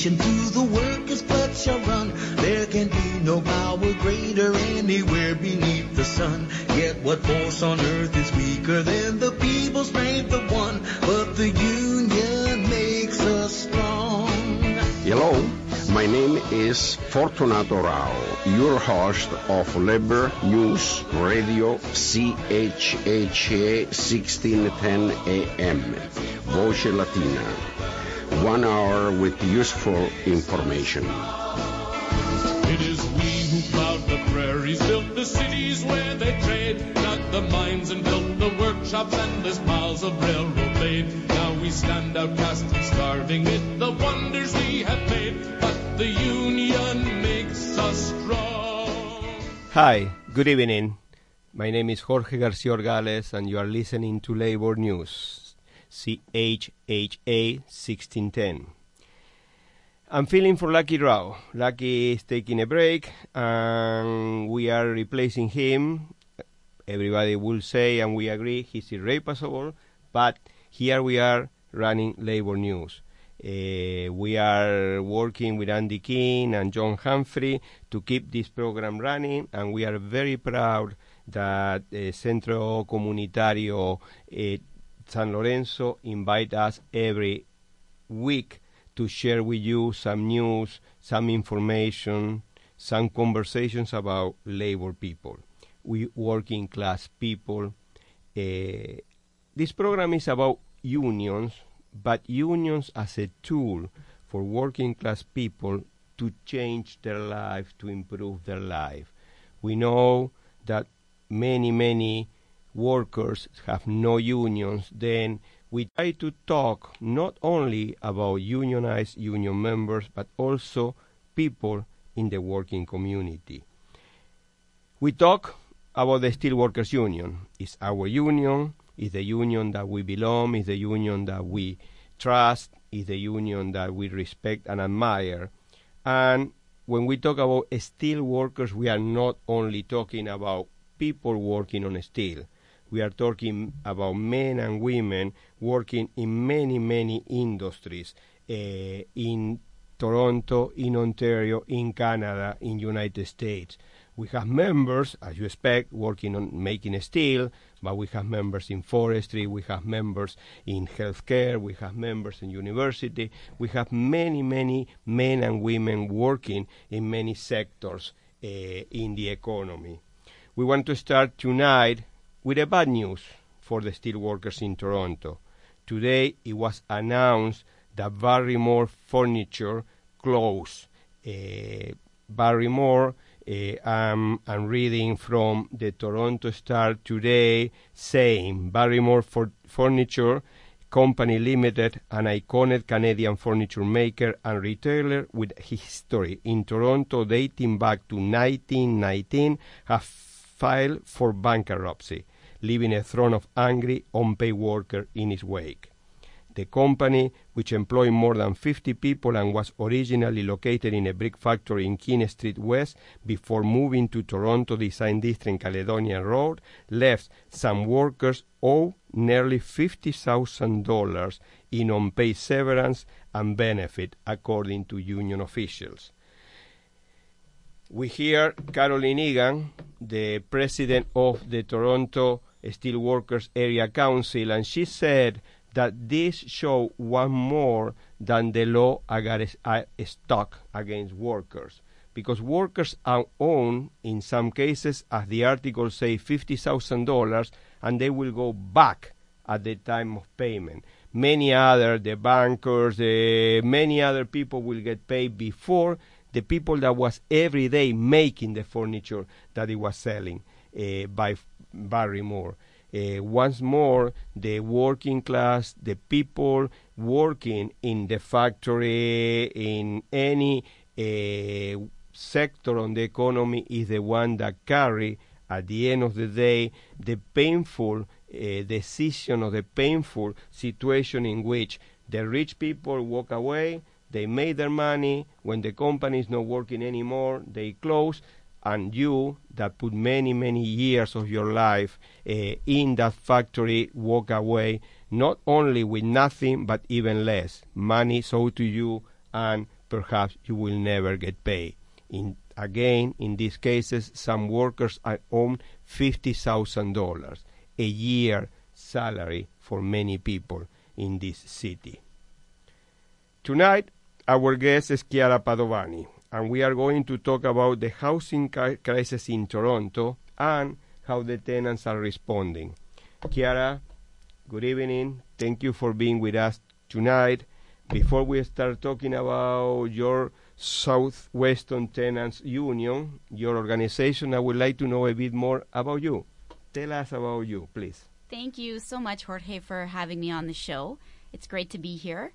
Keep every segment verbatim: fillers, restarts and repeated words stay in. dedication to the work is but shall run. There can be no power greater anywhere beneath the sun. Yet what force on earth is weaker than the people's strength of one? But the union makes us strong. Hello, my name is Fortunato Rao, your host of Labor News Radio C H H A sixteen ten A M, Voce Latina. One hour with useful information. It is we who plowed the prairies, built the cities where they trade, dug the mines and built the workshops, and there's miles of railroad laid. Now we stand outcast and starving with the wonders we have made, but the union makes us strong. Hi, good evening. My name is Jorge García Orgales, and you are listening to Labor News, C H H A sixteen ten. I'm feeling for Lucky Rao. Lucky is taking a break, and we are replacing him. Everybody will say, and we agree, he's irreplaceable, but here we are running Labor News. Uh, we are working with Andy King and John Humphrey to keep this program running, and we are very proud that uh, Centro Comunitario uh, San Lorenzo invite us every week to share with you some news, some information, some conversations about labor people, we working class people. Uh, this program is about unions, but unions as a tool for working class people to change their life, to improve their life. We know that many, many workers have no unions. Then we try to talk not only about unionized union members, but also people in the working community. We talk about the Steelworkers Union. It's our union, it's the union that we belong, it's the union that we trust, it's the union that we respect and admire. And when we talk about steelworkers, we are not only talking about people working on steel. We are talking about men and women working in many, many industries uh, in Toronto, in Ontario, in Canada, in United States. We have members, as you expect, working on making steel, but we have members in forestry, we have members in healthcare, we have members in university. We have many, many men and women working in many sectors uh, in the economy. We want to start tonight with a bad news for the steelworkers in Toronto. Today it was announced that Barrymore Furniture closed. Uh, Barrymore, uh, um, I'm reading from the Toronto Star today, saying Barrymore for Furniture Company Limited, an iconic Canadian furniture maker and retailer with history in Toronto dating back to nineteen nineteen, have filed for bankruptcy, leaving a throng of angry, unpaid workers in its wake. The company, which employed more than fifty people and was originally located in a brick factory in King Street West before moving to Toronto Design District Caledonian Road, left some workers owe nearly fifty thousand dollars in unpaid severance and benefit, according to union officials. We hear Caroline Egan, the president of the Toronto Steelworkers Area Council, and she said that this show one more than the law stuck against workers, because workers are owed, in some cases, as the article says, fifty thousand dollars, and they will go back at the time of payment. Many other, the bankers, the, many other people will get paid before the people that was every day making the furniture that it was selling uh, by Barrymore. Uh, once more, the working class, the people working in the factory, in any uh, sector on the economy, is the one that carry, at the end of the day, the painful uh, decision or the painful situation in which the rich people walk away. They made their money. When the company is not working anymore, they close. And you, that put many, many years of your life uh, in that factory, walk away, not only with nothing, but even less. Money sold to you and perhaps you will never get paid. In, again, in these cases, some workers are owed fifty thousand dollars a year salary for many people in this city. Tonight, our guest is Chiara Padovani, and we are going to talk about the housing crisis in Toronto and how the tenants are responding. Chiara, good evening. Thank you for being with us tonight. Before we start talking about your Southwestern Tenants Union, your organization, I would like to know a bit more about you. Tell us about you, please. Thank you so much, Jorge, for having me on the show. It's great to be here.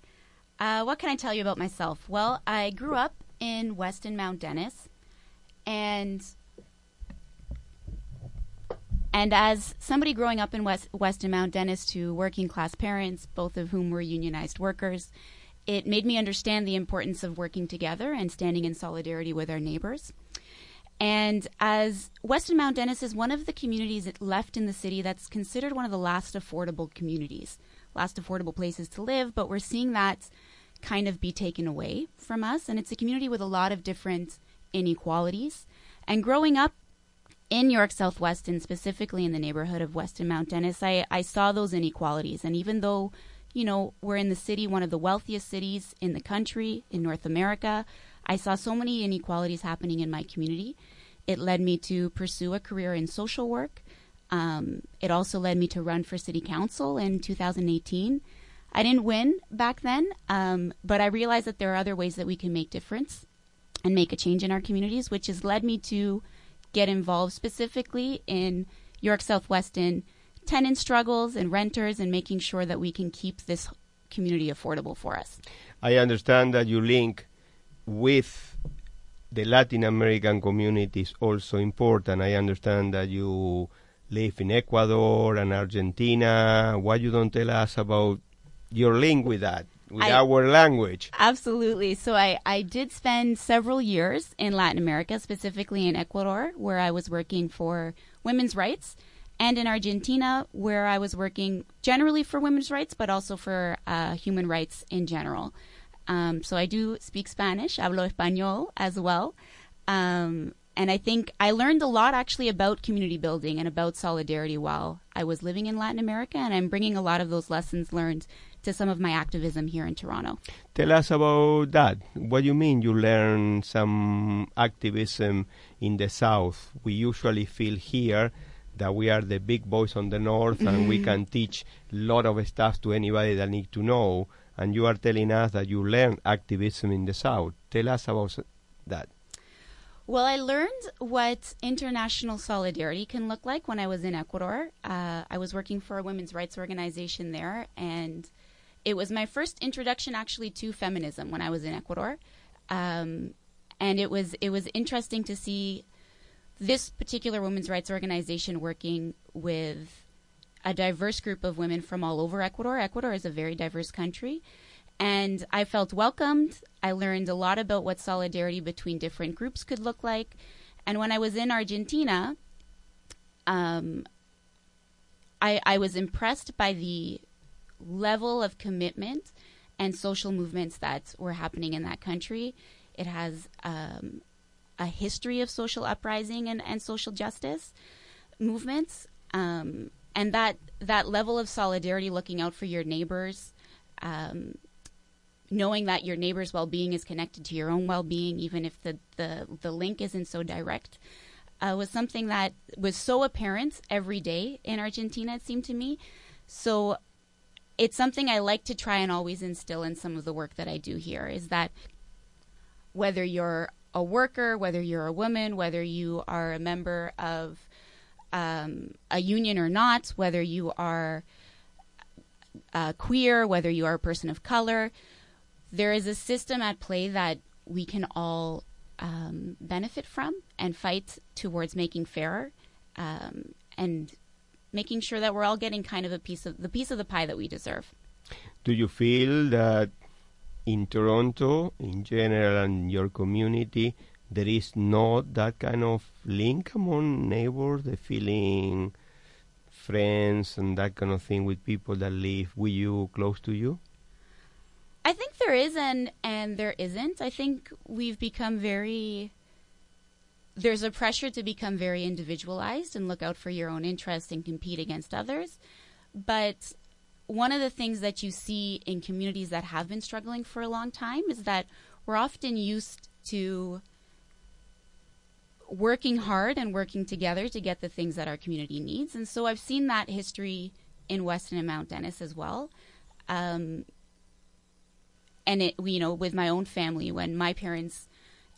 Uh, what can I tell you about myself? Well, I grew up in Weston Mount Dennis, and and as somebody growing up in West, Weston Mount Dennis to working-class parents, both of whom were unionized workers, it made me understand the importance of working together and standing in solidarity with our neighbors. And as Weston Mount Dennis is one of the communities left in the city that's considered one of the last affordable communities, last affordable places to live, but we're seeing that kind of be taken away from us. And it's a community with a lot of different inequalities. And growing up in York South-Weston, specifically in the neighborhood of Weston Mount Dennis, I, I saw those inequalities. And even though, you know, we're in the city, one of the wealthiest cities in the country, in North America, I saw so many inequalities happening in my community. It led me to pursue a career in social work. Um, it also led me to run for city council in two thousand eighteen. I didn't win back then, um, but I realized that there are other ways that we can make difference and make a change in our communities, which has led me to get involved specifically in York South-Weston tenant struggles and renters and making sure that we can keep this community affordable for us. I understand that you link with the Latin American community is also important. I understand that you live in Ecuador and Argentina. Why you don't tell us about your link with that, with I, our language? Absolutely. So I, I did spend several years in Latin America, specifically in Ecuador, where I was working for women's rights, and in Argentina, where I was working generally for women's rights, but also for uh, human rights in general. Um, so I do speak Spanish, hablo español as well. Um, and I think I learned a lot actually about community building and about solidarity while I was living in Latin America. And I'm bringing a lot of those lessons learned to some of my activism here in Toronto. Tell us about that. What do you mean you learn some activism in the South? We usually feel here that we are the big boys on the North and we can teach a lot of stuff to anybody that needs to know. And you are telling us that you learned activism in the South. Tell us about that. Well, I learned what international solidarity can look like when I was in Ecuador. Uh, I was working for a women's rights organization there, and it was my first introduction actually to feminism when I was in Ecuador. Um, and it was it was interesting to see this particular women's rights organization working with a diverse group of women from all over Ecuador. Ecuador is a very diverse country. And I felt welcomed. I learned a lot about what solidarity between different groups could look like. And when I was in Argentina, um, I, I was impressed by the level of commitment and social movements that were happening in that country. It has um, a history of social uprising and, and social justice movements. Um, And that, that level of solidarity, looking out for your neighbors, um, knowing that your neighbor's well-being is connected to your own well-being, even if the, the, the link isn't so direct, uh, was something that was so apparent every day in Argentina, it seemed to me. So it's something I like to try and always instill in some of the work that I do here, is that whether you're a worker, whether you're a woman, whether you are a member of Um, a union or not, whether you are uh, queer, whether you are a person of color, there is a system at play that we can all um, benefit from and fight towards making fairer um, and making sure that we're all getting kind of a piece of the piece of the pie that we deserve. Do you feel that in Toronto, in general, and your community, there is not that kind of link among neighbors, the feeling, friends, and that kind of thing with people that live with you, close to you? I think there is and and there isn't. I think we've become very, there's a pressure to become very individualized and look out for your own interests and compete against others. But one of the things that you see in communities that have been struggling for a long time is that we're often used to working hard and working together to get the things that our community needs. And so I've seen that history in Weston and Mount Dennis as well. Um, and it, you know, with my own family, when my parents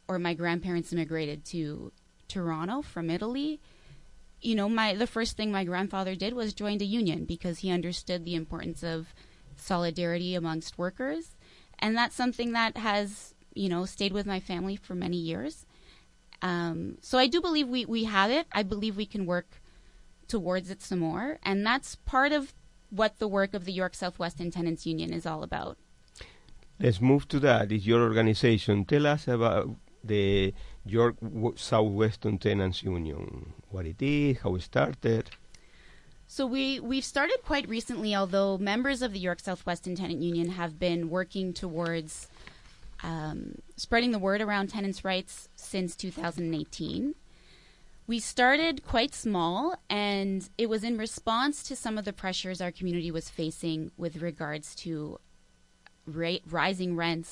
or my grandparents immigrated to Toronto from Italy, you know, my the first thing my grandfather did was joined a union because he understood the importance of solidarity amongst workers. And that's something that has, you know, stayed with my family for many years. Um, so I do believe we, we have it. I believe we can work towards it some more. And that's part of what the work of the York South-Weston Tenants Union is all about. Let's move to that. It's your organization. Tell us about the York South-Weston Tenants Union, what it is, how it started. So we, we've started quite recently, although members of the York South-Weston Tenant Union have been working towards Um, spreading the word around tenants' rights since two thousand eighteen. We started quite small, and it was in response to some of the pressures our community was facing with regards to ra- rising rents,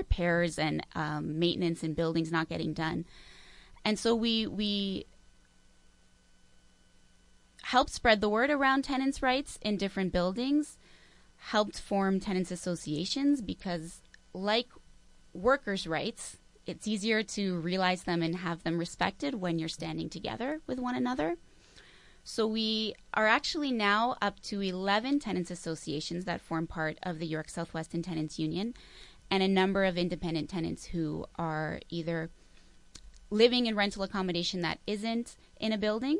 repairs, and um, maintenance in buildings not getting done. And so we, we helped spread the word around tenants' rights in different buildings, helped form tenants' associations because, like workers' rights, it's easier to realize them and have them respected when you're standing together with one another. So we are actually now up to eleven tenants' associations that form part of the York South-Weston Tenants Union, and a number of independent tenants who are either living in rental accommodation that isn't in a building,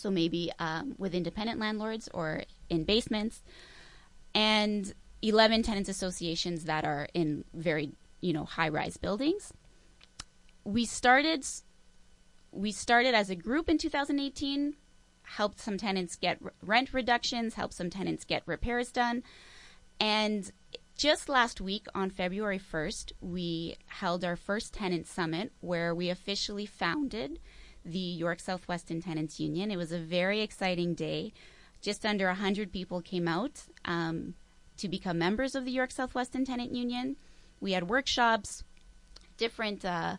so maybe um, with independent landlords or in basements, and eleven tenants associations that are in very, you know, high-rise buildings. We started, we started as a group in two thousand eighteen, helped some tenants get rent reductions, helped some tenants get repairs done. And just last week on February first, we held our first tenant summit where we officially founded the York South-Weston Tenants Union. It was a very exciting day. Just under one hundred people came out Um, to become members of the York South-Weston Tenant Union. We had workshops, different uh,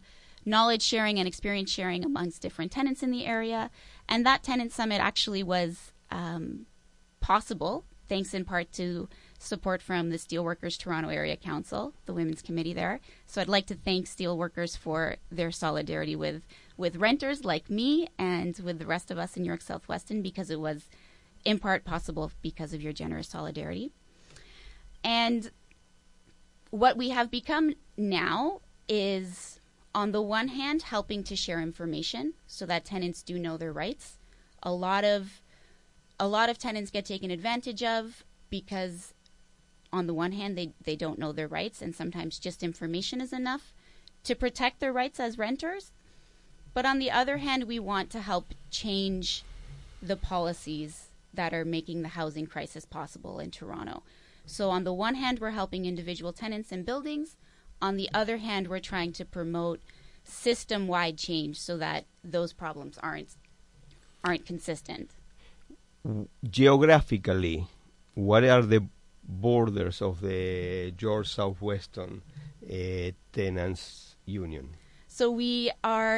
knowledge sharing and experience sharing amongst different tenants in the area. And that tenant summit actually was um, possible, thanks in part to support from the Steelworkers Toronto Area Council, the Women's Committee there. So I'd like to thank Steelworkers for their solidarity with, with renters like me and with the rest of us in York South-Weston, because it was in part possible because of your generous solidarity. And what we have become now is, on the one hand, helping to share information so that tenants do know their rights. A lot of a lot of tenants get taken advantage of because, on the one hand, they, they don't know their rights, and sometimes just information is enough to protect their rights as renters. But on the other hand, we want to help change the policies that are making the housing crisis possible in Toronto. So on the one hand, we're helping individual tenants and buildings. On the other hand, we're trying to promote system-wide change so that those problems aren't aren't consistent. Geographically, what are the borders of the York South-Weston uh, Tenants Union? So we are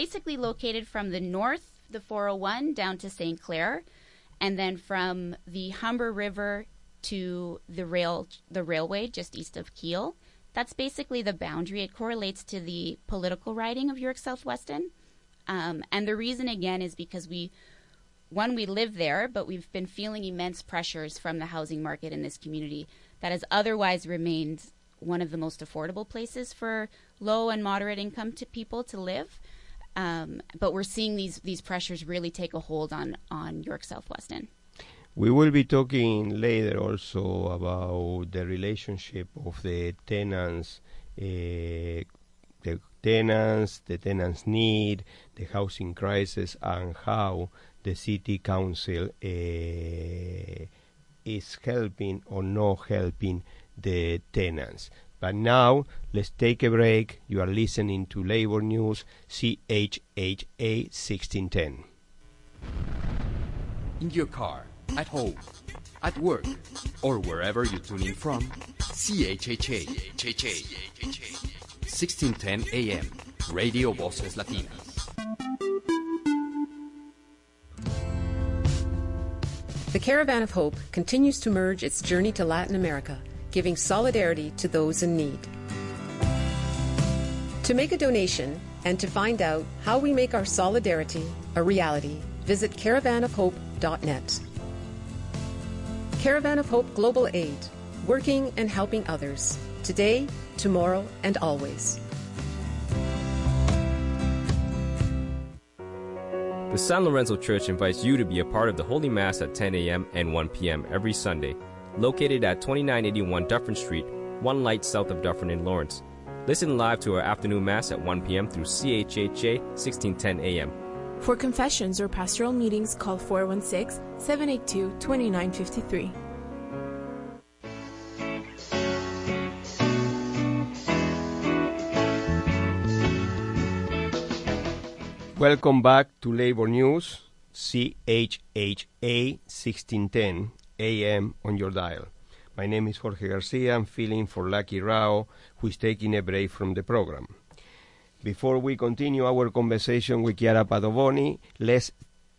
basically located from the north, the four oh one, down to Saint Clair, and then from the Humber River to the rail, the railway just east of Kiel. That's basically the boundary. It correlates to the political riding of York South-Weston. Um, and the reason, again, is because we, one, we live there, but we've been feeling immense pressures from the housing market in this community that has otherwise remained one of the most affordable places for low and moderate income to people to live. Um, but we're seeing these, these pressures really take a hold on, on York South-Weston. We will be talking later also about the relationship of the tenants, uh, the tenants, the tenants' need, the housing crisis, and how the city council uh, is helping or not helping the tenants. But now, let's take a break. You are listening to Labor News, C H H A sixteen ten. In your car, at home, at work, or wherever you tune in from, C H H A, sixteen ten A M, Radio Voces Latinas. The Caravan of Hope continues to merge its journey to Latin America, giving solidarity to those in need. To make a donation and to find out how we make our solidarity a reality, visit caravan of hope dot net. Caravan of Hope Global Aid, working and helping others, today, tomorrow, and always. The San Lorenzo Church invites you to be a part of the Holy Mass at ten a m and one p m every Sunday, located at twenty-nine eighty-one Dufferin Street, one light south of Dufferin in Lawrence. Listen live to our afternoon Mass at one p m through C H H A sixteen ten a m. For confessions or pastoral meetings, call four one six, seven eight two, two nine five three. Welcome back to Labor News, C H H A sixteen ten A M on your dial. My name is Jorge Garcia. I'm filling for Lucky Rao, who is taking a break from the program. Before we continue our conversation with Chiara Padovani, let's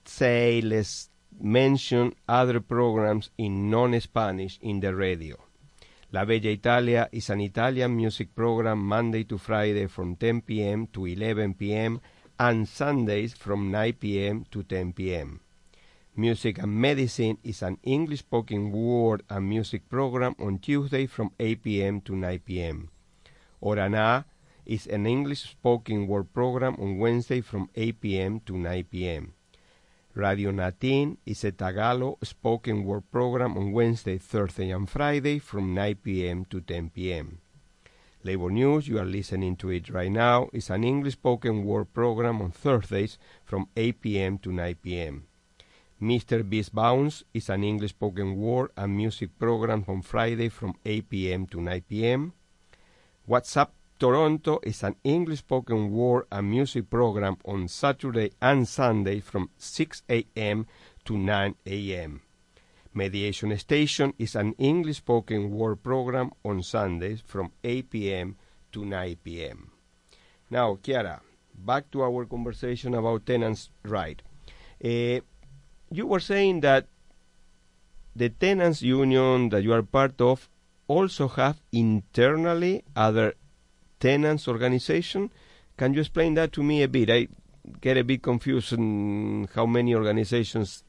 say, let's mention other programs in non-Spanish in the radio. La Bella Italia is an Italian music program Monday to Friday from ten p m to eleven p m and Sundays from nine p m to ten p m Music and Medicine is an English spoken word and music program on Tuesday from eight p m to nine p m Orana is an English spoken word program on Wednesday from eight p m to nine p m Radio Natin is a Tagalog spoken word program on Wednesday, Thursday, and Friday from nine p m to ten p m Labor News, you are listening to it right now, is an English spoken word program on Thursdays from eight p m to nine p m Mister Beast Bounce is an English spoken word and music program on Friday from eight p m to nine p m What's Up Toronto is an English spoken word and music program on Saturday and Sunday from six a m to nine a m Mediation Station is an English spoken word program on Sundays from eight p m to nine p m Now, Chiara, back to our conversation about tenants' rights. Uh, you were saying that the tenants' union that you are part of also have internally other tenants' organization. Can you explain that to me a bit? I get a bit confused on how many organizations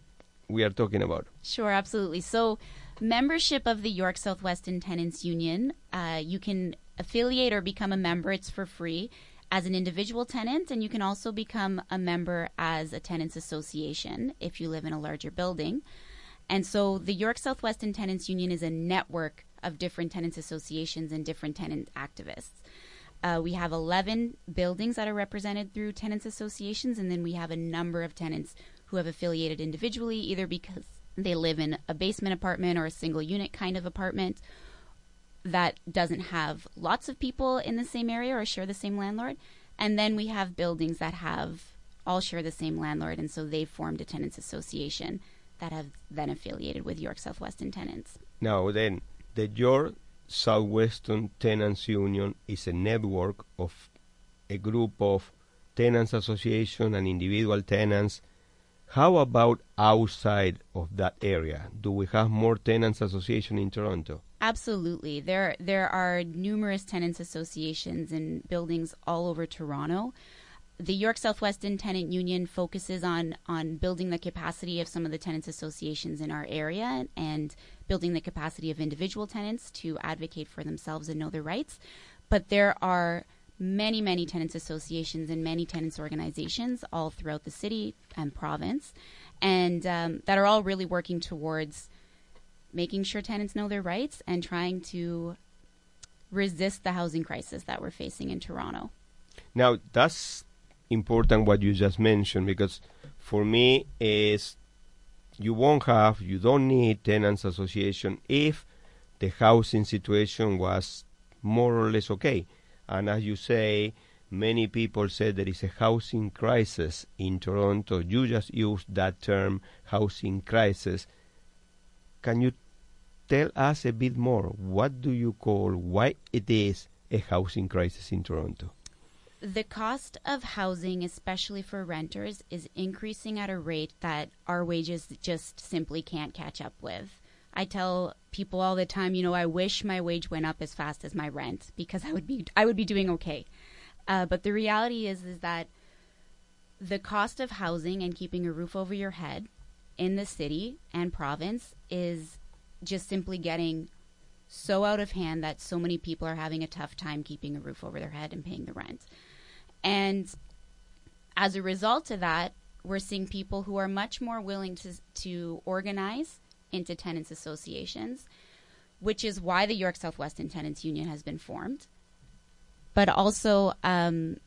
we are talking about. Sure, absolutely. So membership of the York South-Weston Tenants Union, uh, you can affiliate or become a member. It's for free as an individual tenant, and you can also become a member as a tenants association if you live in a larger building. And so the York South-Weston Tenants Union is a network of different tenants associations and different tenant activists. Uh, we have eleven buildings that are represented through tenants associations, and then we have a number of tenants who have affiliated individually, either because they live in a basement apartment or a single unit kind of apartment that doesn't have lots of people in the same area or share the same landlord. And then we have buildings that have all share the same landlord, and so they've formed a tenants association that have then affiliated with York Southweston Tenants. Now then, the York Southweston Tenants Union is a network of a group of tenants association and individual tenants. How about outside of that area? Do we have more tenants association in Toronto? Absolutely. There there are numerous tenants associations and buildings all over Toronto. The York Southweston Tenant Union focuses on, on building the capacity of some of the tenants associations in our area and building the capacity of individual tenants to advocate for themselves and know their rights. But there are many, many tenants associations and many tenants organizations all throughout the city and province, and um, that are all really working towards making sure tenants know their rights and trying to resist the housing crisis that we're facing in Toronto. Now, that's important what you just mentioned, because for me is you won't have, you don't need tenants association if the housing situation was more or less okay. And as you say, many people said there is a housing crisis in Toronto. You just used that term, housing crisis. Can you tell us a bit more? What do you call, why it is a housing crisis in Toronto? The cost of housing, especially for renters, is increasing at a rate that our wages just simply can't catch up with. I tell people all the time, you know, I wish my wage went up as fast as my rent because I would be I would be doing okay. Uh, but the reality is, is that the cost of housing and keeping a roof over your head in the city and province is just simply getting so out of hand that so many people are having a tough time keeping a roof over their head and paying the rent. And as a result of that, we're seeing people who are much more willing to to organize into tenants associations, which is why the York South-Weston Tenants Union has been formed. But also um,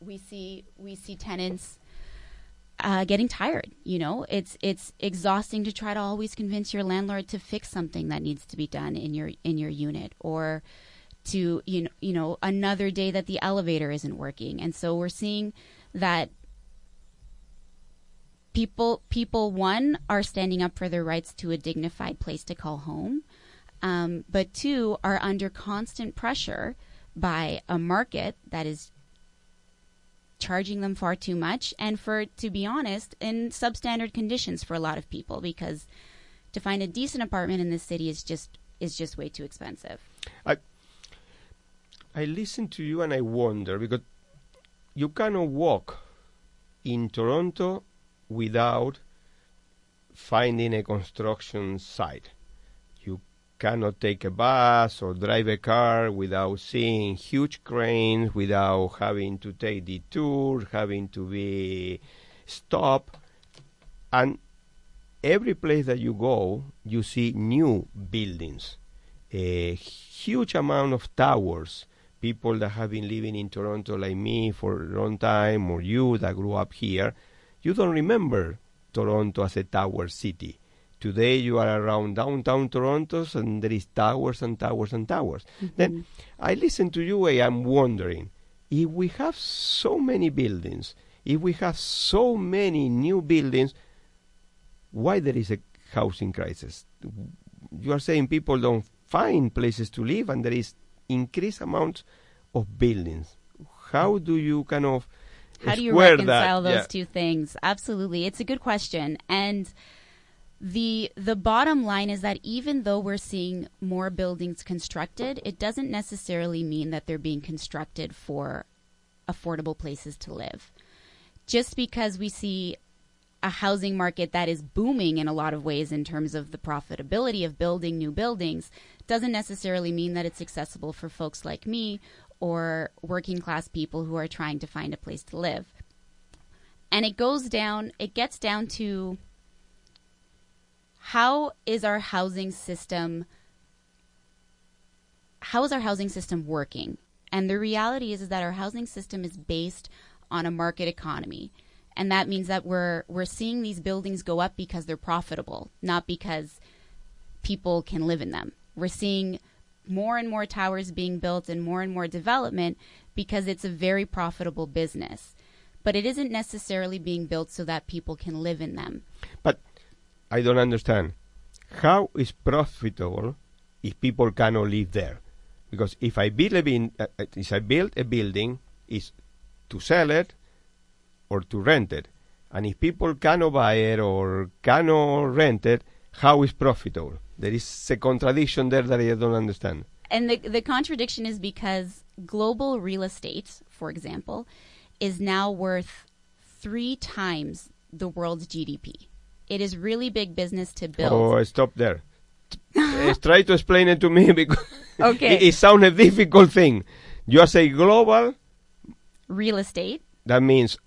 we see we see tenants Uh, getting tired. You know, it's it's exhausting to try to always convince your landlord to fix something that needs to be done in your in your unit, or to you know you know another day that the elevator isn't working. And so we're seeing that people people one are standing up for their rights to a dignified place to call home, um, but two are under constant pressure by a market that is charging them far too much, and for, to be honest, in substandard conditions for a lot of people, because to find a decent apartment in this city is just is just way too expensive. I, I listen to you and I wonder, because you cannot walk in Toronto without finding a construction site. You cannot take a bus or drive a car without seeing huge cranes, without having to take detours, having to be stopped. And every place that you go, you see new buildings, a huge amount of towers. People that have been living in Toronto like me for a long time, or you that grew up here, you don't remember Toronto as a tower city. Today you are around downtown Toronto, and there is towers and towers and towers. Mm-hmm. Then I listen to you and I'm wondering, if we have so many buildings, if we have so many new buildings, why there is a housing crisis? You are saying people don't find places to live, and there is increased amount of buildings. How do you kind of How do you reconcile that? those yeah. two things? Absolutely. It's a good question. And The the bottom line is that even though we're seeing more buildings constructed, it doesn't necessarily mean that they're being constructed for affordable places to live. Just because we see a housing market that is booming in a lot of ways in terms of the profitability of building new buildings doesn't necessarily mean that it's accessible for folks like me or working class people who are trying to find a place to live. And it goes down, it gets down to, how is our housing system, how is our housing system working? And the reality is, is that our housing system is based on a market economy. And that means that we're we're seeing these buildings go up because they're profitable, not because people can live in them. We're seeing more and more towers being built and more and more development because it's a very profitable business. But it isn't necessarily being built so that people can live in them. But I don't understand. How is profitable if people cannot live there? Because if I build a, bin, uh, if I build a building, it's to sell it or to rent it. And if people cannot buy it or cannot rent it, how is profitable? There is a contradiction there that I don't understand. And the, the contradiction is because global real estate, for example, is now worth three times the world's G D P. It is really big business to build. Oh, stop there. uh, try to explain it to me, because okay. it, it sounds a difficult thing. You say global real estate. That means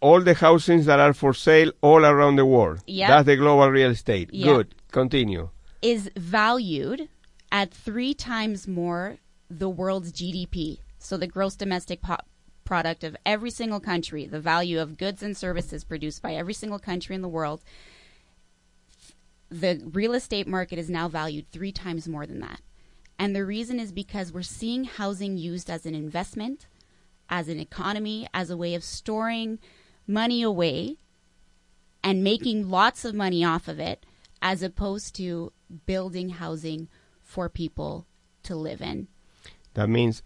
all the housings that are for sale all around the world. Yep. That's the global real estate. Yep. Good. Continue. Is valued at three times more the world's G D P. So the gross domestic po- product of every single country, the value of goods and services produced by every single country in the world, the real estate market is now valued three times more than that. And the reason is because we're seeing housing used as an investment, as an economy, as a way of storing money away and making lots of money off of it, as opposed to building housing for people to live in. That means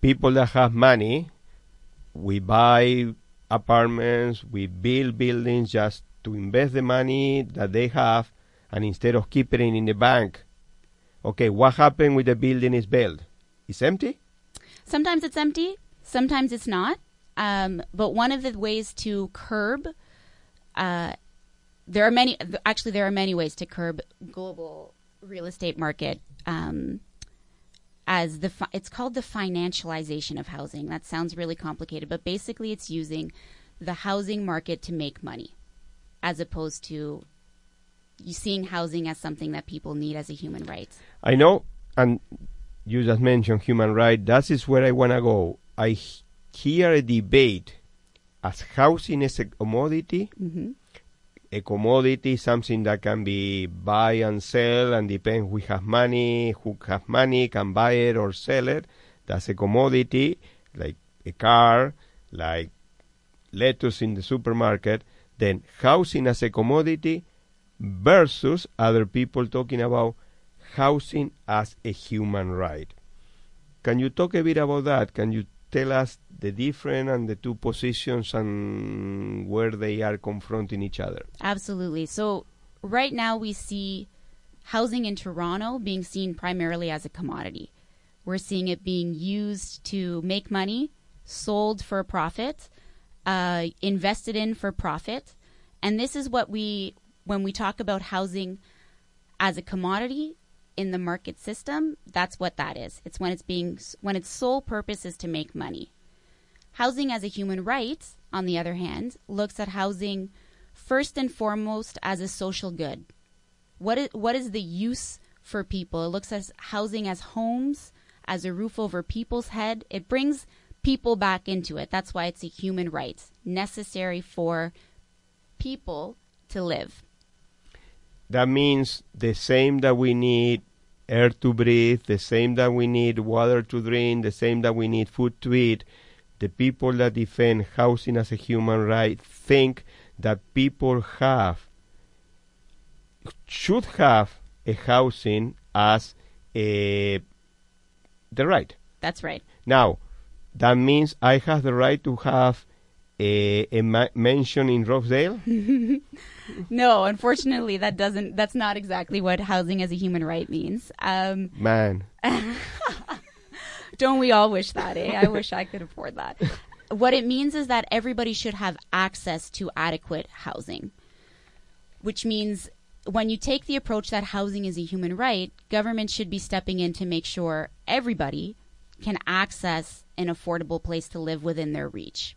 people that have money, we buy apartments, we build buildings just to invest the money that they have, and instead of keeping it in the bank. Okay, what happened with the building is built? It's empty? Sometimes it's empty, sometimes it's not. Um, but one of the ways to curb, uh, there are many, actually there are many ways to curb global real estate market, um, as the, it's called the financialization of housing. That sounds really complicated, but basically it's using the housing market to make money, as opposed to you seeing housing as something that people need as a human right. I know, and you just mentioned human right. That is where I want to go. I h- hear a debate as housing is a commodity, mm-hmm. a commodity, something that can be buy and sell, and depends who has money, who has money can buy it or sell it. That's a commodity, like a car, like lettuce in the supermarket. Then housing as a commodity versus other people talking about housing as a human right. Can you talk a bit about that? Can you tell us the difference and the two positions and where they are confronting each other? Absolutely. So right now we see housing in Toronto being seen primarily as a commodity. We're seeing it being used to make money, sold for profit, uh, invested in for profit. And this is what we... When we talk about housing as a commodity in the market system, that's what that is. It's when it's being, when its sole purpose is to make money. Housing as a human right, on the other hand, looks at housing first and foremost as a social good. What is, what is the use for people? It looks at housing as homes, as a roof over people's head. It brings people back into it. That's why it's a human right, necessary for people to live. That means the same that we need air to breathe, the same that we need water to drink, the same that we need food to eat. The people that defend housing as a human right think that people have, should have a housing as a, the right. That's right. Now, that means I have the right to have a, a ma- mansion in Rosedale? No, unfortunately, that doesn't. That's not exactly what housing as a human right means. Um, Man, don't we all wish that? Eh? I wish I could afford that. What it means is that everybody should have access to adequate housing, which means when you take the approach that housing is a human right, government should be stepping in to make sure everybody can access an affordable place to live within their reach.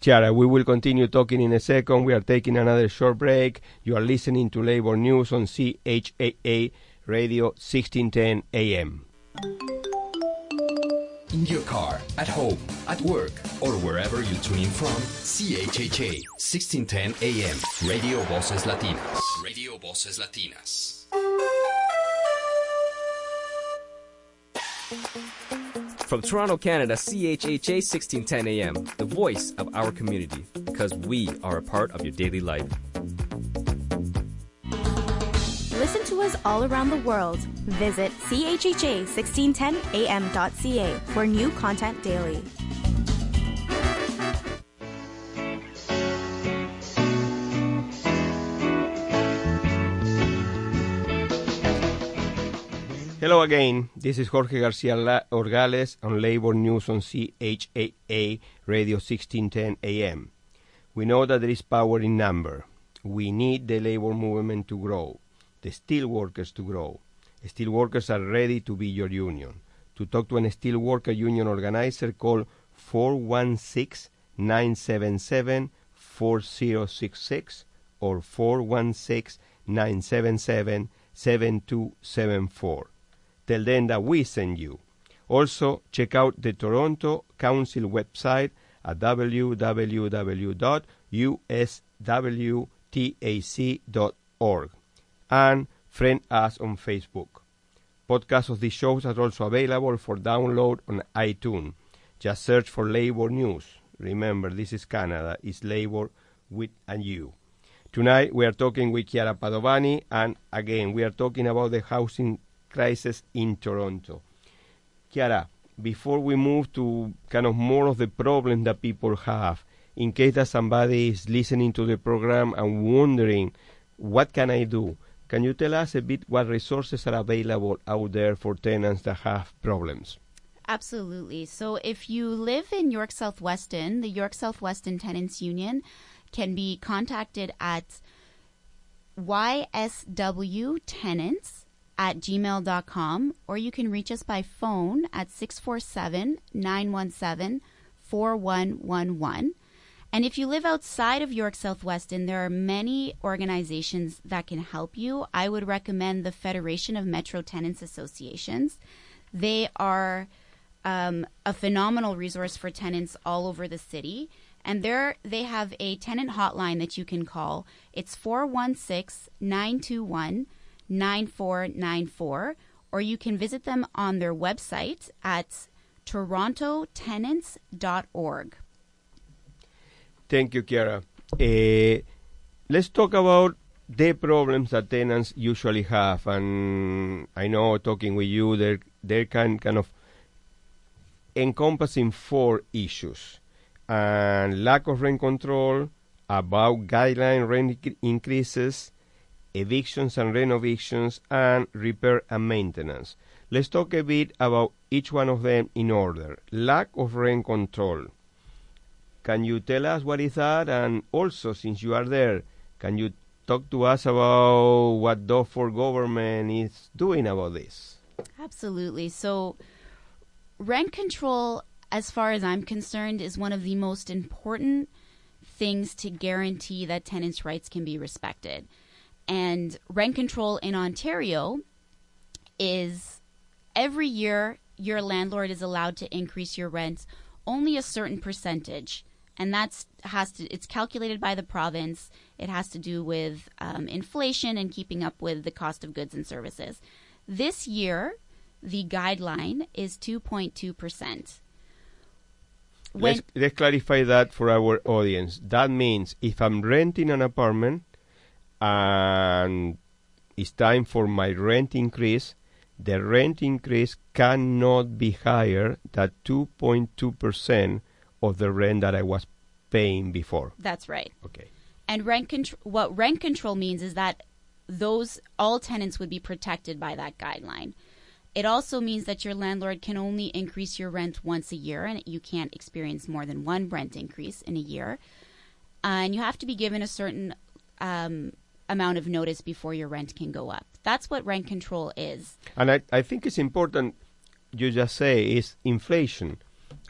Chiara, we will continue talking in a second. We are taking another short break. You are listening to Labor News on C H A A Radio sixteen ten A M. In your car, at home, at work, or wherever you tune in from, C H H A sixteen ten A M. Radio Voces Latinas. Radio Voces Latinas. From Toronto, Canada, C H H A sixteen ten A M, the voice of our community, because we are a part of your daily life. Listen to us all around the world. Visit C H H A sixteen ten A M dot C A for new content daily. Hello again, this is Jorge García Orgales on Labor News on C H A A Radio sixteen ten A M. We know that there is power in number. We need the labor movement to grow, the steelworkers to grow. Steelworkers are ready to be your union. To talk to a steelworker union organizer, call four one six, nine seven seven, four zero six six or four one six, nine seven seven, seven two seven four. Tell them that we send you. Also, check out the Toronto Council website at w w w dot u s w tac dot org. and friend us on Facebook. Podcasts of these shows are also available for download on iTunes. Just search for Labor News. Remember, this is Canada. It's labor with and you. Tonight we are talking with Chiara Padovani, and again we are talking about the housing crisis in Toronto. Chiara, before we move to kind of more of the problems that people have, in case that somebody is listening to the program and wondering, what can I do? Can you tell us a bit what resources are available out there for tenants that have problems? Absolutely. So if you live in York South-Weston, the York South-Weston Tenants Union can be contacted at y s w tenants at gmail dot com, or you can reach us by phone at six four seven, nine one seven, four one one one. And if you live outside of York South-Weston, there are many organizations that can help you. I would recommend the Federation of Metro Tenants Associations. They are um, a phenomenal resource for tenants all over the city. And there they have a tenant hotline that you can call. It's four one six, nine two one, nine four nine four. Or you can visit them on their website at toronto tenants dot org. Thank you, Chiara. Uh, let's talk about the problems that tenants usually have. And I know talking with you, there, there can kind of encompassing four issues. And lack of rent control, above guideline rent increases, evictions and renovictions, and repair and maintenance. Let's talk a bit about each one of them in order. Lack of rent control. Can you tell us what is that? And also, since you are there, can you talk to us about what the for government is doing about this? Absolutely. So rent control, as far as I'm concerned, is one of the most important things to guarantee that tenants' rights can be respected. And rent control in Ontario is every year your landlord is allowed to increase your rent only a certain percentage. And that's has to it's calculated by the province. It has to do with um, inflation and keeping up with the cost of goods and services. This year, the guideline is two point two percent. When let's, let's clarify that for our audience. That means if I'm renting an apartment and it's time for my rent increase, the rent increase cannot be higher than two point two percent of the rent that I was paying before. That's right. Okay. And rent contr- what rent control means is that those all tenants would be protected by that guideline. It also means that your landlord can only increase your rent once a year, and you can't experience more than one rent increase in a year. Uh, and you have to be given a certain um, amount of notice before your rent can go up. That's what rent control is. And I, I think it's important, you just say, is inflation.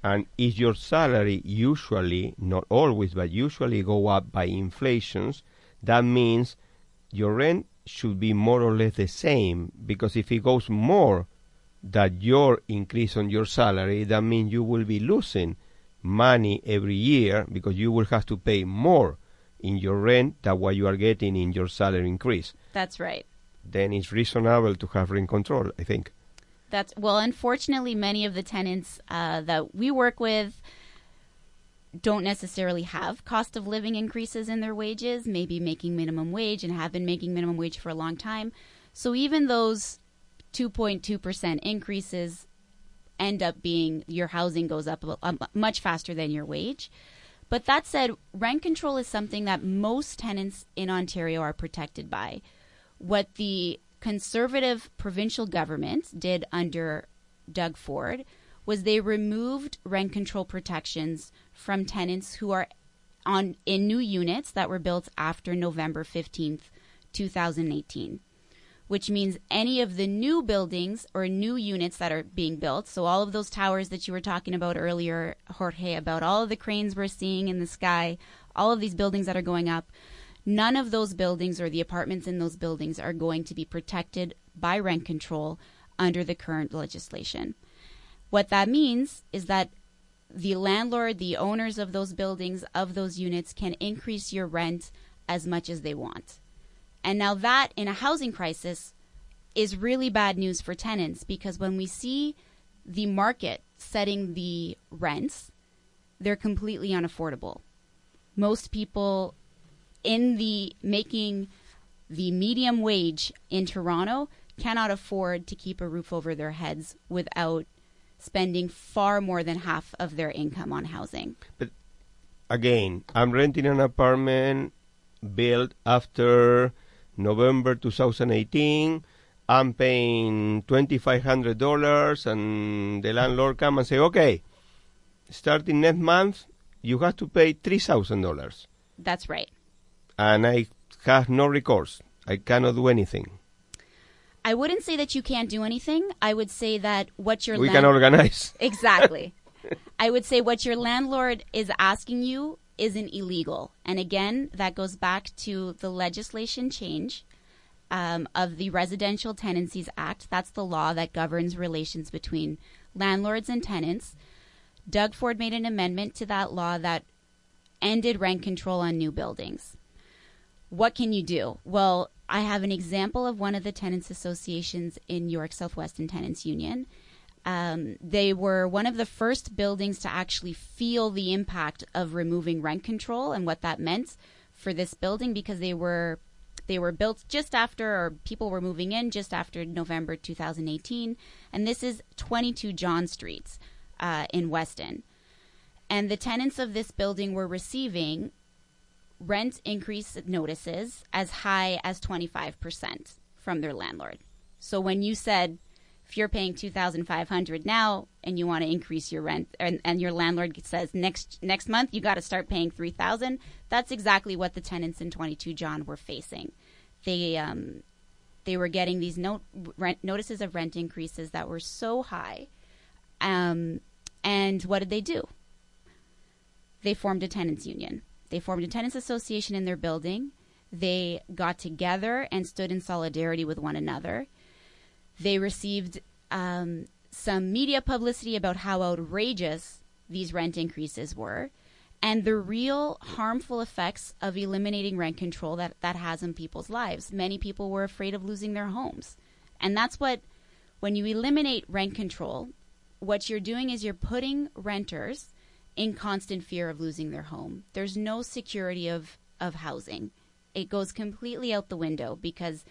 And is your salary usually, not always, but usually go up by inflations, that means your rent should be more or less the same, because if it goes more than your increase on your salary, that means you will be losing money every year because you will have to pay more in your rent than what you are getting in your salary increase. That's right. Then it's reasonable to have rent control, I think. That's well, unfortunately, many of the tenants uh, that we work with don't necessarily have cost of living increases in their wages, maybe making minimum wage and have been making minimum wage for a long time. So even those two point two percent increases end up being your housing goes up much faster than your wage. But that said, rent control is something that most tenants in Ontario are protected by. What the Conservative provincial government did under Doug Ford was they removed rent control protections from tenants who are on in new units that were built after November fifteenth, two thousand eighteen, which means any of the new buildings or new units that are being built, so all of those towers that you were talking about earlier, Jorge, about all of the cranes we're seeing in the sky, all of these buildings that are going up, none of those buildings or the apartments in those buildings are going to be protected by rent control under the current legislation. What that means is that the landlord, the owners of those buildings, of those units, can increase your rent as much as they want. And now that, in a housing crisis, is really bad news for tenants, because when we see the market setting the rents, they're completely unaffordable. Most people in the making the medium wage in Toronto cannot afford to keep a roof over their heads without spending far more than half of their income on housing. But again, I'm renting an apartment built after November two thousand eighteen. I'm paying two thousand five hundred dollars, and the landlord come and say, okay, starting next month, you have to pay three thousand dollars. That's right. And I have no recourse. I cannot do anything. I wouldn't say that you can't do anything. I would say that what your landlord... We land- can organize. Exactly. I would say what your landlord is asking you isn't illegal. And again, that goes back to the legislation change um, of the Residential Tenancies Act. That's the law that governs relations between landlords and tenants. Doug Ford made an amendment to that law that ended rent control on new buildings. What can you do? Well, I have an example of one of the tenants associations in York South-Weston Tenants Union. Um, they were one of the first buildings to actually feel the impact of removing rent control and what that meant for this building, because they were they were built just after, or people were moving in just after November two thousand eighteen. And this is twenty-two John Street uh, in Weston. And the tenants of this building were receiving rent increase notices as high as twenty-five percent from their landlord. So when you said, if you're paying two thousand five hundred dollars now and you want to increase your rent, and, and your landlord says next next month you got to start paying three thousand dollars, that's exactly what the tenants in twenty-two John were facing. They um, they were getting these no, rent, notices of rent increases that were so high. Um, and what did they do? They formed a tenants union. They formed a tenants association in their building. They got together and stood in solidarity with one another. They received um, some media publicity about how outrageous these rent increases were and the real harmful effects of eliminating rent control that, that has in people's lives. Many people were afraid of losing their homes. And that's what, when you eliminate rent control, what you're doing is you're putting renters in constant fear of losing their home. There's no security of, of housing. It goes completely out the window, because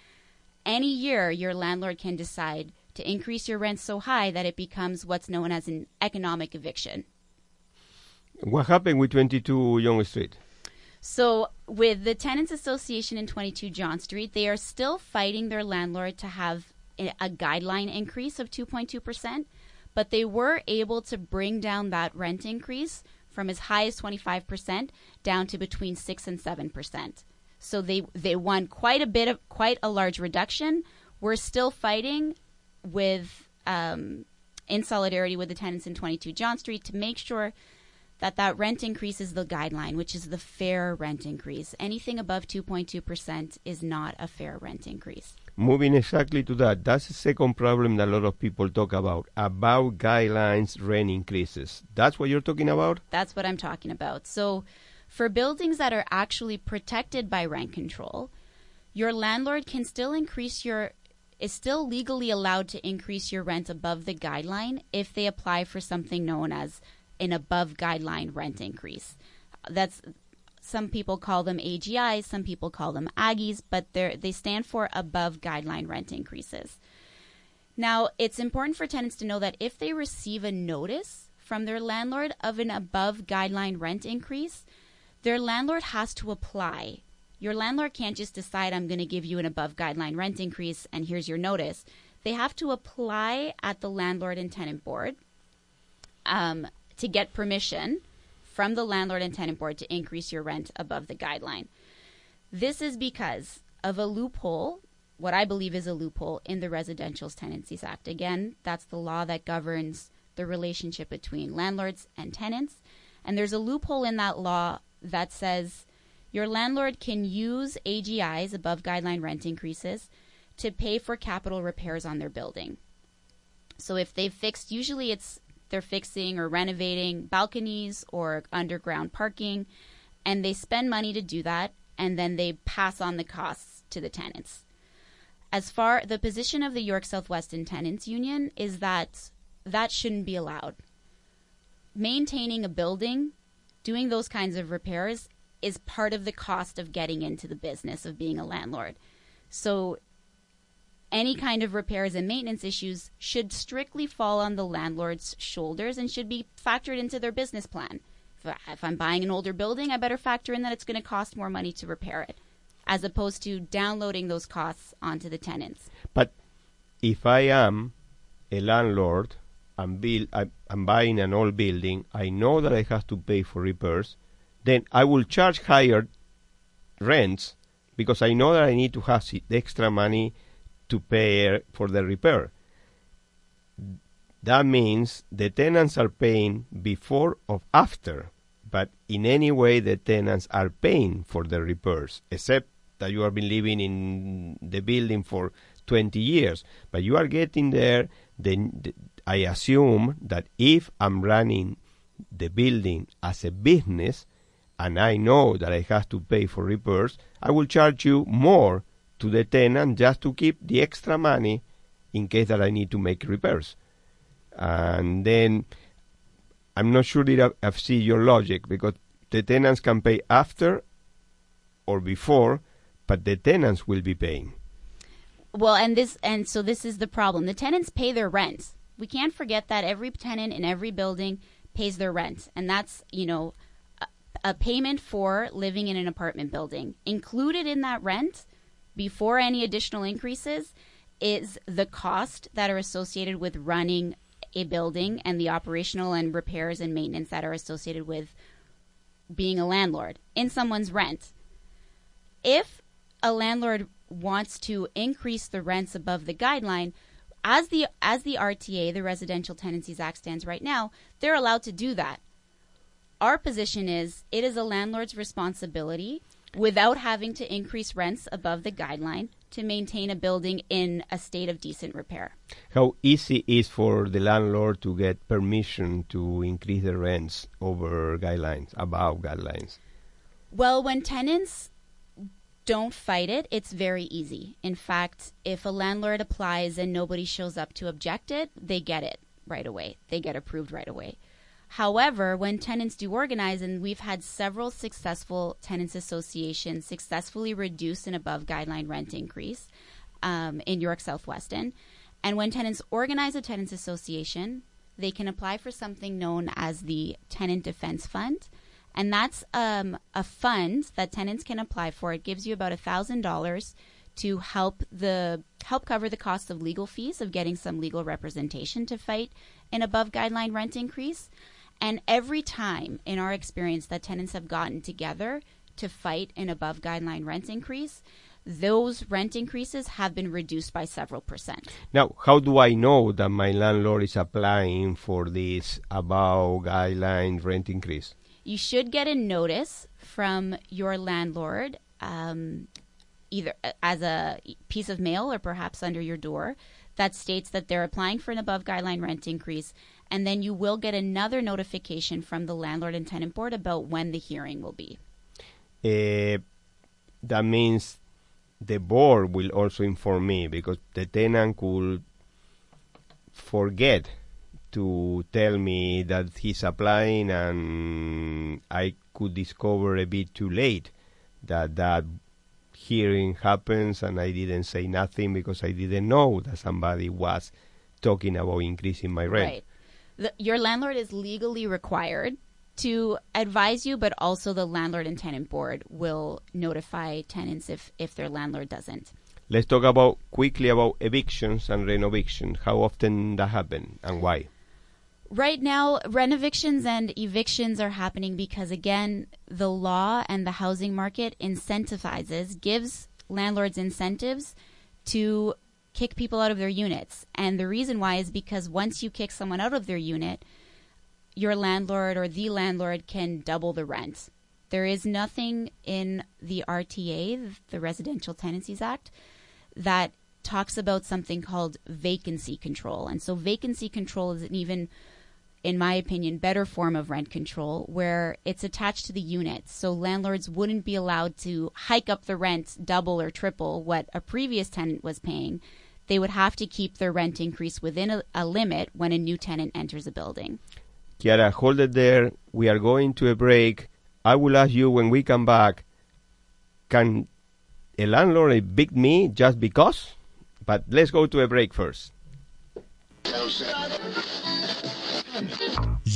any year your landlord can decide to increase your rent so high that it becomes what's known as an economic eviction. What happened with twenty-two John Street? So with the Tenants Association in twenty-two John Street, they are still fighting their landlord to have a guideline increase of two point two percent. But they were able to bring down that rent increase from as high as twenty-five percent down to between six and seven percent. So they they won quite a bit of quite a large reduction. We're still fighting with um, in solidarity with the tenants in twenty-two John Street to make sure that that rent increase is the guideline, which is the fair rent increase. Anything above two point two percent is not a fair rent increase. Moving exactly to that, that's the second problem that a lot of people talk about, about guidelines, rent increases. That's what you're talking about? That's what I'm talking about. So for buildings that are actually protected by rent control, your landlord can still increase your, is still legally allowed to increase your rent above the guideline if they apply for something known as an above guideline rent increase. That's... Some people call them A G Is, some people call them Aggies, but they they stand for above guideline rent increases. Now, it's important for tenants to know that if they receive a notice from their landlord of an above guideline rent increase, their landlord has to apply. Your landlord can't just decide, I'm going to give you an above guideline rent increase and here's your notice. They have to apply at the Landlord and Tenant Board um, to get permission from the Landlord and Tenant Board to increase your rent above the guideline. This is because of a loophole, what I believe is a loophole, in the Residential Tenancies Act. Again, that's the law that governs the relationship between landlords and tenants. And there's a loophole in that law that says your landlord can use A G Is, above guideline rent increases, to pay for capital repairs on their building. So if they've fixed, usually it's they're fixing or renovating balconies or underground parking, and they spend money to do that, and then they pass on the costs to the tenants. As far the position of the York South-Weston Tenants Union is that that shouldn't be allowed. Maintaining a building, doing those kinds of repairs is part of the cost of getting into the business of being a landlord. So any kind of repairs and maintenance issues should strictly fall on the landlord's shoulders and should be factored into their business plan. If, I, if I'm buying an older building, I better factor in that it's going to cost more money to repair it, as opposed to downloading those costs onto the tenants. But if I am a landlord, I'm, build, I, I'm buying an old building, I know that I have to pay for repairs, then I will charge higher rents because I know that I need to have the extra money to pay for the repair. That means the tenants are paying before or after, but in any way the tenants are paying for the repairs, except that you have been living in the building for twenty years. But you are getting there, then the, I assume that if I'm running the building as a business and I know that I have to pay for repairs, I will charge you more to the tenant just to keep the extra money in case that I need to make repairs. And then I'm not sure that I see your logic, because the tenants can pay after or before, but the tenants will be paying. Well, and this and so this is the problem. The tenants pay their rent. We can't forget that every tenant in every building pays their rent, and that's, you know, a, a payment for living in an apartment building. Included in that rent, before any additional increases, is the cost that are associated with running a building and the operational and repairs and maintenance that are associated with being a landlord in someone's rent. If a landlord wants to increase the rents above the guideline, as the as the R T A, the Residential Tenancies Act, stands right now, they're allowed to do that. Our position is it is a landlord's responsibility, without having to increase rents above the guideline, to maintain a building in a state of decent repair. How easy is for the landlord to get permission to increase the rents over guidelines, above guidelines? Well, when tenants don't fight it, it's very easy. In fact, if a landlord applies and nobody shows up to object it, they get it right away. They get approved right away. However, when tenants do organize, and we've had several successful tenants associations successfully reduce an above guideline rent increase um, in York South-Weston, and when tenants organize a tenants association, they can apply for something known as the Tenant Defense Fund, and that's um, a fund that tenants can apply for. It gives you about one thousand dollars to help the help cover the cost of legal fees of getting some legal representation to fight an above guideline rent increase. And every time in our experience that tenants have gotten together to fight an above guideline rent increase, those rent increases have been reduced by several percent. Now, how do I know that my landlord is applying for this above guideline rent increase? You should get a notice from your landlord, um, either as a piece of mail or perhaps under your door, that states that they're applying for an above guideline rent increase, and then you will get another notification from the Landlord and Tenant Board about when the hearing will be. Uh, that means the board will also inform me, because the tenant could forget to tell me that he's applying, and I could discover a bit too late that that hearing happens and I didn't say nothing because I didn't know that somebody was talking about increasing my rent. Right. The, your landlord is legally required to advise you, but also the Landlord and Tenant Board will notify tenants if, if their landlord doesn't. Let's talk about quickly about evictions and renovictions. How often that happen and why? Right now, renovictions and evictions are happening because, again, the law and the housing market incentivizes, gives landlords incentives to kick people out of their units. And the reason why is because once you kick someone out of their unit, your landlord or the landlord can double the rent. There is nothing in the R T A, the Residential Tenancies Act, that talks about something called vacancy control. And so vacancy control is an even in my opinion, better form of rent control where it's attached to the units. So landlords wouldn't be allowed to hike up the rent double or triple what a previous tenant was paying. They would have to keep their rent increase within a, a limit when a new tenant enters a building. Chiara, hold it there. We are going to a break. I will ask you when we come back, can a landlord evict me just because? But let's go to a break first.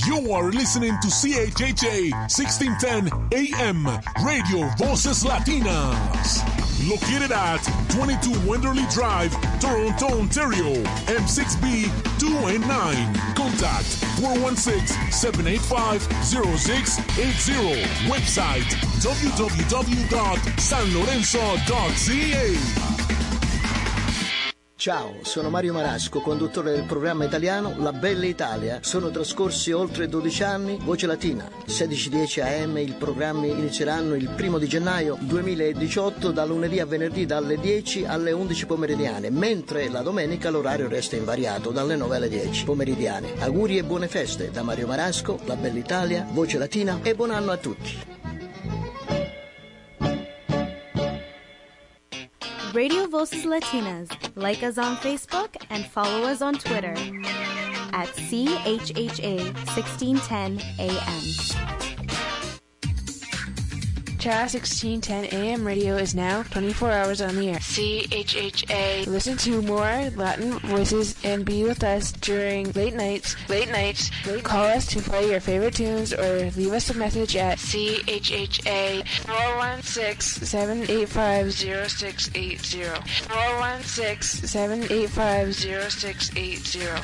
You are listening to C H H A sixteen ten A M Radio Voces Latinas, located at twenty-two Wenderley Drive, Toronto, Ontario, M six B two N nine. Contact four one six, seven eight five, zero six eight zero. Website w w w dot san lorenzo dot c a. Ciao, sono Mario Marasco, conduttore del programma italiano La Bella Italia. Sono trascorsi oltre dodici anni, Voce Latina, sedici e dieci A M, i programmi inizieranno il primo di gennaio duemiladiciotto da lunedì a venerdì dalle dieci alle undici pomeridiane, mentre la domenica l'orario resta invariato dalle nove alle dieci pomeridiane. Auguri e buone feste da Mario Marasco, La Bella Italia, Voce Latina e buon anno a tutti. Radio Voces Latinas. Like us on Facebook and follow us on Twitter at C H H A sixteen ten A M. Chara sixteen ten A M radio is now twenty-four hours on the air. C H H A. Listen to more Latin voices and be with us during late nights. Late nights. Late Call night. Us to play your favorite tunes or leave us a message at C H H A four one six, seven eight five, zero six eight zero. four one six, seven eight five, zero six eight zero.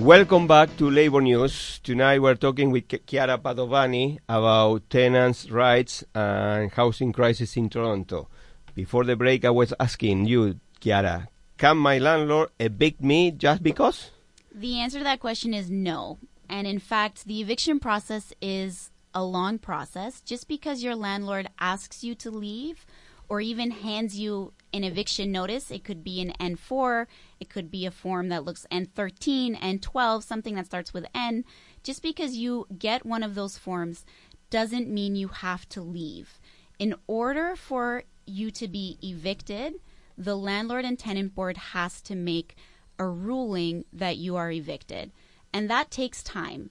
Welcome back to Labor News. Tonight we're talking with Chiara Padovani about tenants' rights and housing crisis in Toronto. Before the break, I was asking you, Chiara, can my landlord evict me just because? The answer to that question is no. And in fact, the eviction process is a long process. Just because your landlord asks you to leave or even hands you an eviction notice, it could be an N four, it could be a form that looks N thirteen, N twelve, something that starts with N. Just because you get one of those forms doesn't mean you have to leave. In order for you to be evicted, the Landlord and Tenant Board has to make a ruling that you are evicted, and that takes time.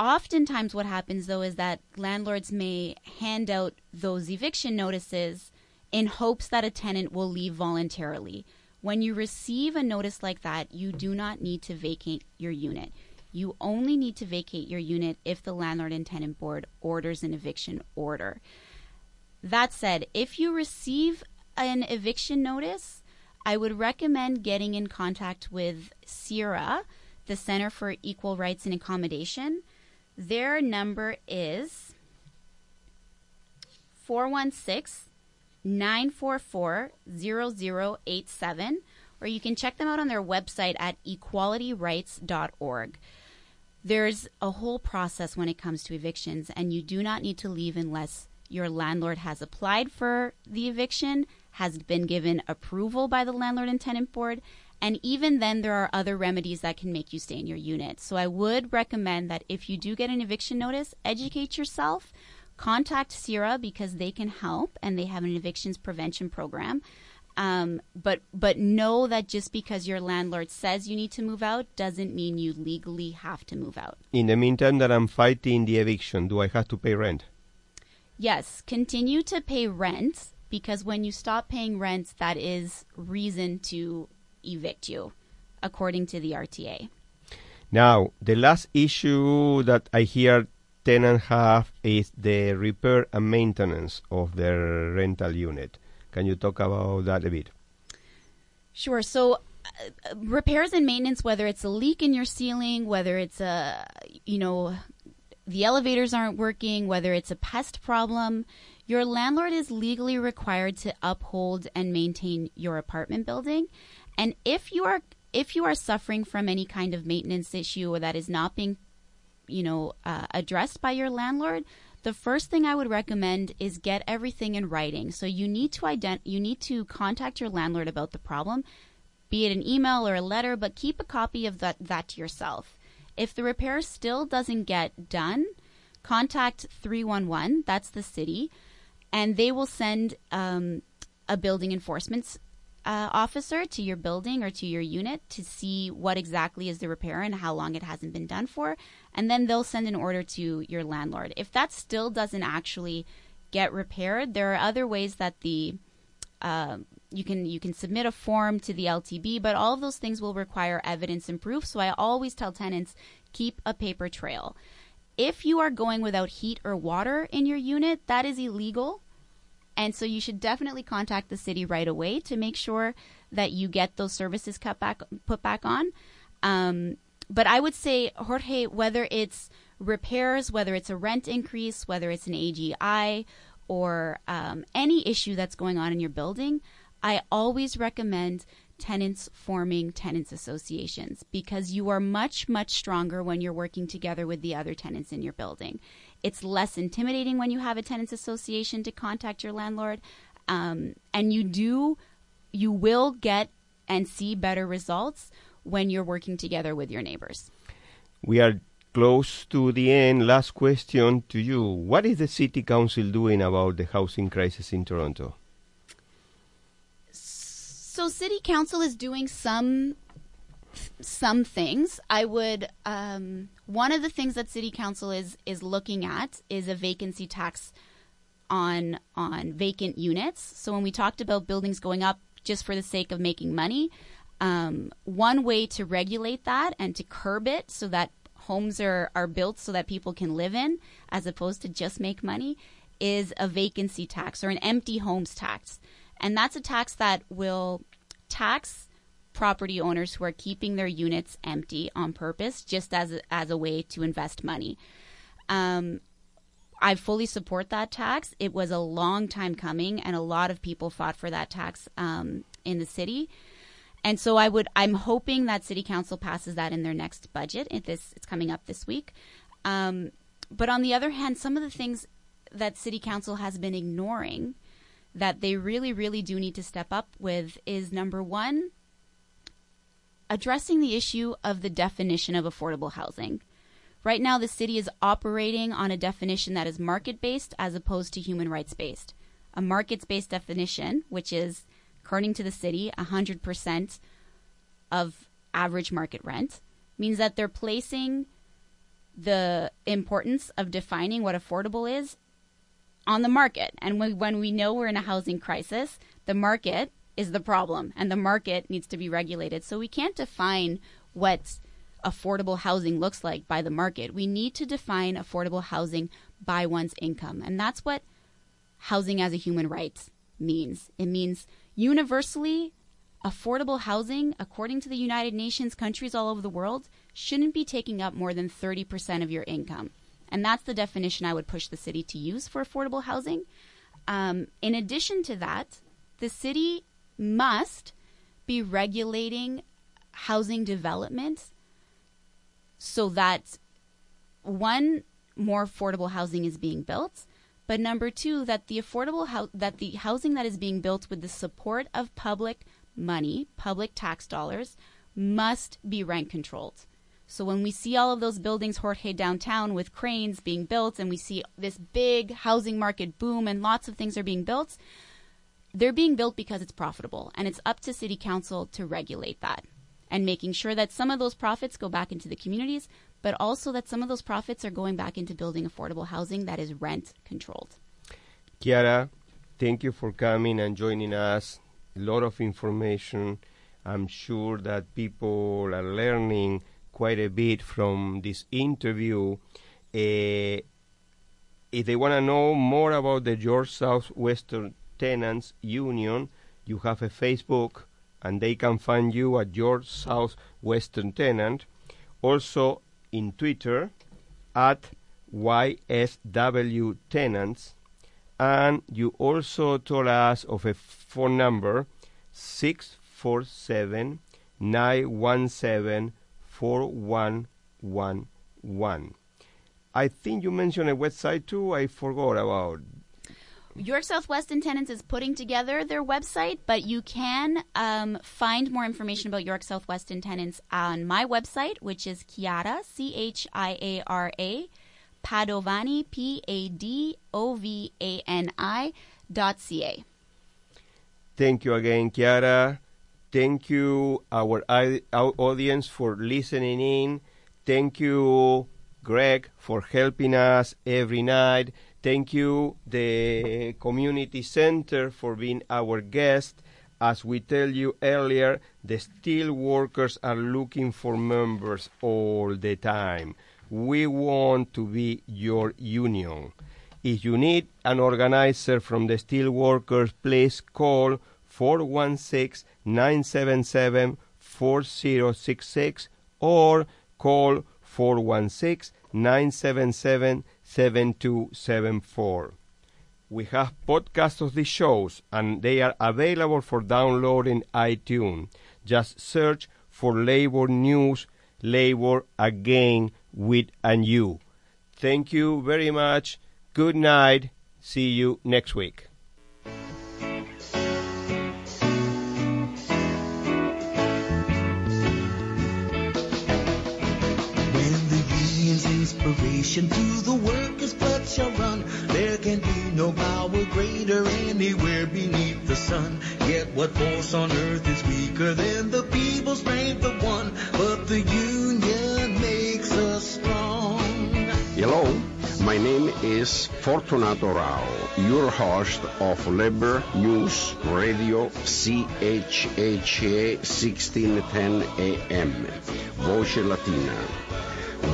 Oftentimes what happens, though, is that landlords may hand out those eviction notices in hopes that a tenant will leave voluntarily. When you receive a notice like that, you do not need to vacate your unit. You only need to vacate your unit if the Landlord and Tenant Board orders an eviction order. That said, if you receive an eviction notice, I would recommend getting in contact with CERA, the Center for Equal Rights and Accommodation. Their number is four one six, nine four four, zero zero eight seven, or you can check them out on their website at equality rights dot org. There's a whole process when it comes to evictions, and you do not need to leave unless your landlord has applied for the eviction, has been given approval by the Landlord and Tenant Board, and even then there are other remedies that can make you stay in your unit. So I would recommend that if you do get an eviction notice, educate yourself. Contact CERA because they can help, and they have an evictions prevention program. Um, but but know that just because your landlord says you need to move out doesn't mean you legally have to move out. In the meantime that I'm fighting the eviction, do I have to pay rent? Yes, continue to pay rent, because when you stop paying rent, that is reason to evict you, according to the R T A. Now, the last issue that I hear tenants have is the repair and maintenance of their rental unit. Can you talk about that a bit? Sure. So uh, repairs and maintenance, whether it's a leak in your ceiling, whether it's a, you know, the elevators aren't working, whether it's a pest problem, your landlord is legally required to uphold and maintain your apartment building. And if you are if you are suffering from any kind of maintenance issue or that is not being you know, uh, addressed by your landlord, The first thing I would recommend is get everything in writing. So you need to ident- you need to contact your landlord about the problem, be it an email or a letter, but keep a copy of that, that to yourself. If the repair still doesn't get done, contact three one one, that's the city, and they will send um, a building enforcement uh, officer to your building or to your unit to see what exactly is the repair and how long it hasn't been done for, and then they'll send an order to your landlord. If that still doesn't actually get repaired, there are other ways that the uh, you can you can submit a form to the L T B, but all of those things will require evidence and proof, so I always tell tenants, keep a paper trail. If you are going without heat or water in your unit, that is illegal. And so you should definitely contact the city right away to make sure that you get those services cut back, put back on. Um, but I would say, Jorge, whether it's repairs, whether it's a rent increase, whether it's an A G I or um, any issue that's going on in your building, I always recommend tenants forming tenants associations, because you are much, much stronger when you're working together with the other tenants in your building. It's less intimidating when you have a tenants association to contact your landlord, um, and you do, you will get and see better results when you're working together with your neighbors. We are close to the end. Last question to you. What is the City Council doing about the housing crisis in Toronto? So City Council is doing some some things. I would um, one of the things that City Council is is looking at is a vacancy tax on on vacant units. So when we talked about buildings going up just for the sake of making money, um, one way to regulate that and to curb it so that homes are, are built so that people can live in as opposed to just make money is a vacancy tax or an empty homes tax. And that's a tax that will tax property owners who are keeping their units empty on purpose just as a, as a way to invest money. Um, I fully support that tax. It was a long time coming, and a lot of people fought for that tax um, in the city. And so I would, I'm hoping that City Council passes that in their next budget. It, this, it's coming up this week. Um, but on the other hand, some of the things that City Council has been ignoring that they really, really do need to step up with is, number one, addressing the issue of the definition of affordable housing. Right now, the city is operating on a definition that is market-based as opposed to human rights-based. A market-based definition, which is, according to the city, one hundred percent of average market rent, means that they're placing the importance of defining what affordable is on the market. And when, when we know we're in a housing crisis, the market is the problem, and the market needs to be regulated. So we can't define what affordable housing looks like by the market. We need to define affordable housing by one's income. And that's what housing as a human right means. It means universally affordable housing, according to the United Nations, countries all over the world, shouldn't be taking up more than thirty percent of your income. And that's the definition I would push the city to use for affordable housing. Um, in addition to that, the city must be regulating housing development so that, one, more affordable housing is being built, but number two, that the affordable ho- that the housing that is being built with the support of public money, public tax dollars, must be rent controlled. So when we see all of those buildings, Jorge, downtown with cranes being built, and we see this big housing market boom and lots of things are being built, they're being built because it's profitable. And it's up to City Council to regulate that and making sure that some of those profits go back into the communities, but also that some of those profits are going back into building affordable housing that is rent controlled. Chiara, thank you for coming and joining us. A lot of information. I'm sure that people are learning quite a bit from this interview. Uh, if they want to know more about the York South-Weston Tenants Union, you have a Facebook, and they can find you at York South-Weston Tenant. Also in Twitter, at Y S W Tenants. And you also told us of a phone number, six four seven, nine one seven, four one one one. I think you mentioned a website too. I forgot about. York South-Weston Tenants is putting together their website, but you can um, find more information about York South-Weston Tenants on my website, which is Chiara, C H I A R A, Padovani, P A D O V A N I, dot C A. Thank you again, Chiara. Thank you, our, our audience, for listening in. Thank you, Greg, for helping us every night. Thank you, the Community Center, for being our guest. As we tell you earlier, the Steelworkers are looking for members all the time. We want to be your union. If you need an organizer from the Steelworkers, please call four one six, nine seven seven, four zero six six or call four one six, nine seven seven, seven two seven four. We have podcasts of the shows, and they are available for download in iTunes. Just search for Labor News, Labor Again with and you. Thank you very much. Good night. See you next week. Inspiration to the workers' blood shall run. There can be no power greater anywhere beneath the sun. Yet what force on earth is weaker than the people's strength of one? But the union makes us strong. Hello, my name is Fortunato Rao, your host of Labor News Radio C H H A sixteen ten A M, Voce Latina.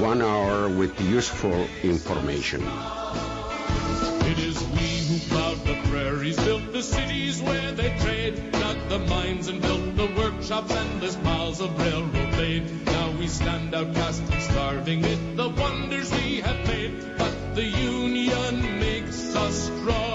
One hour with useful information. It is we who plowed the prairies, built the cities where they trade, dug the mines and built the workshops and the piles of railroad laid. Now we stand outcast and starving with the wonders we have made, but the union makes us strong.